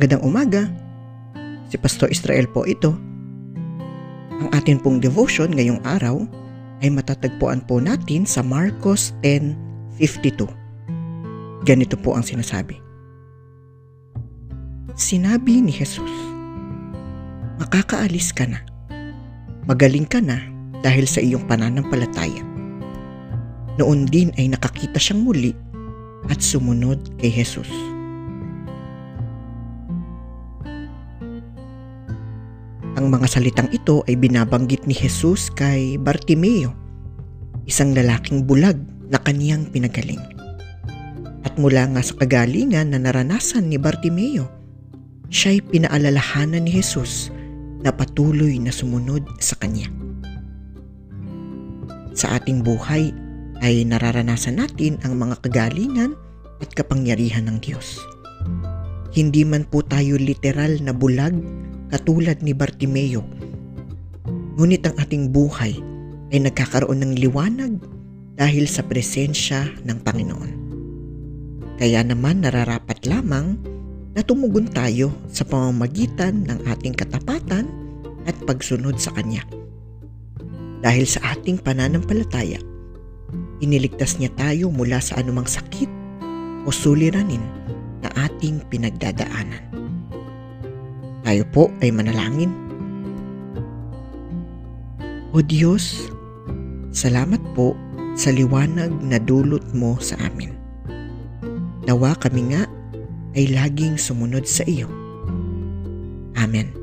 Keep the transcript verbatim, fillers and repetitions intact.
Magandang umaga, si Pastor Israel po ito. Ang atin pong devotion ngayong araw ay matatagpuan po natin sa Marcos ten fifty-two. Ganito po ang sinasabi. Sinabi ni Jesus, makakaalis ka na, magaling ka na dahil sa iyong pananampalataya. Noon din ay nakakita siyang muli at sumunod kay Jesus. Ang mga salitang ito ay binabanggit ni Jesus kay Bartimeo, isang lalaking bulag na kaniyang pinagaling. At mula nga sa kagalingan na naranasan ni Bartimeo, siya'y pinaalalahanan ni Jesus na patuloy na sumunod sa kanya. Sa ating buhay ay nararanasan natin ang mga kagalingan at kapangyarihan ng Diyos. Hindi man po tayo literal na bulag katulad ni Bartimeo, ngunit ang ating buhay ay nagkakaroon ng liwanag dahil sa presensya ng Panginoon. Kaya naman nararapat lamang na tumugon tayo sa pamamagitan ng ating katapatan at pagsunod sa Kanya. Dahil sa ating pananampalataya, iniligtas niya tayo mula sa anumang sakit o suliranin na ating pinagdadaanan. Tayo po ay manalangin. O Diyos, salamat po sa liwanag na dulot mo sa amin. Nawa kami nga ay laging sumunod sa iyo. Amen.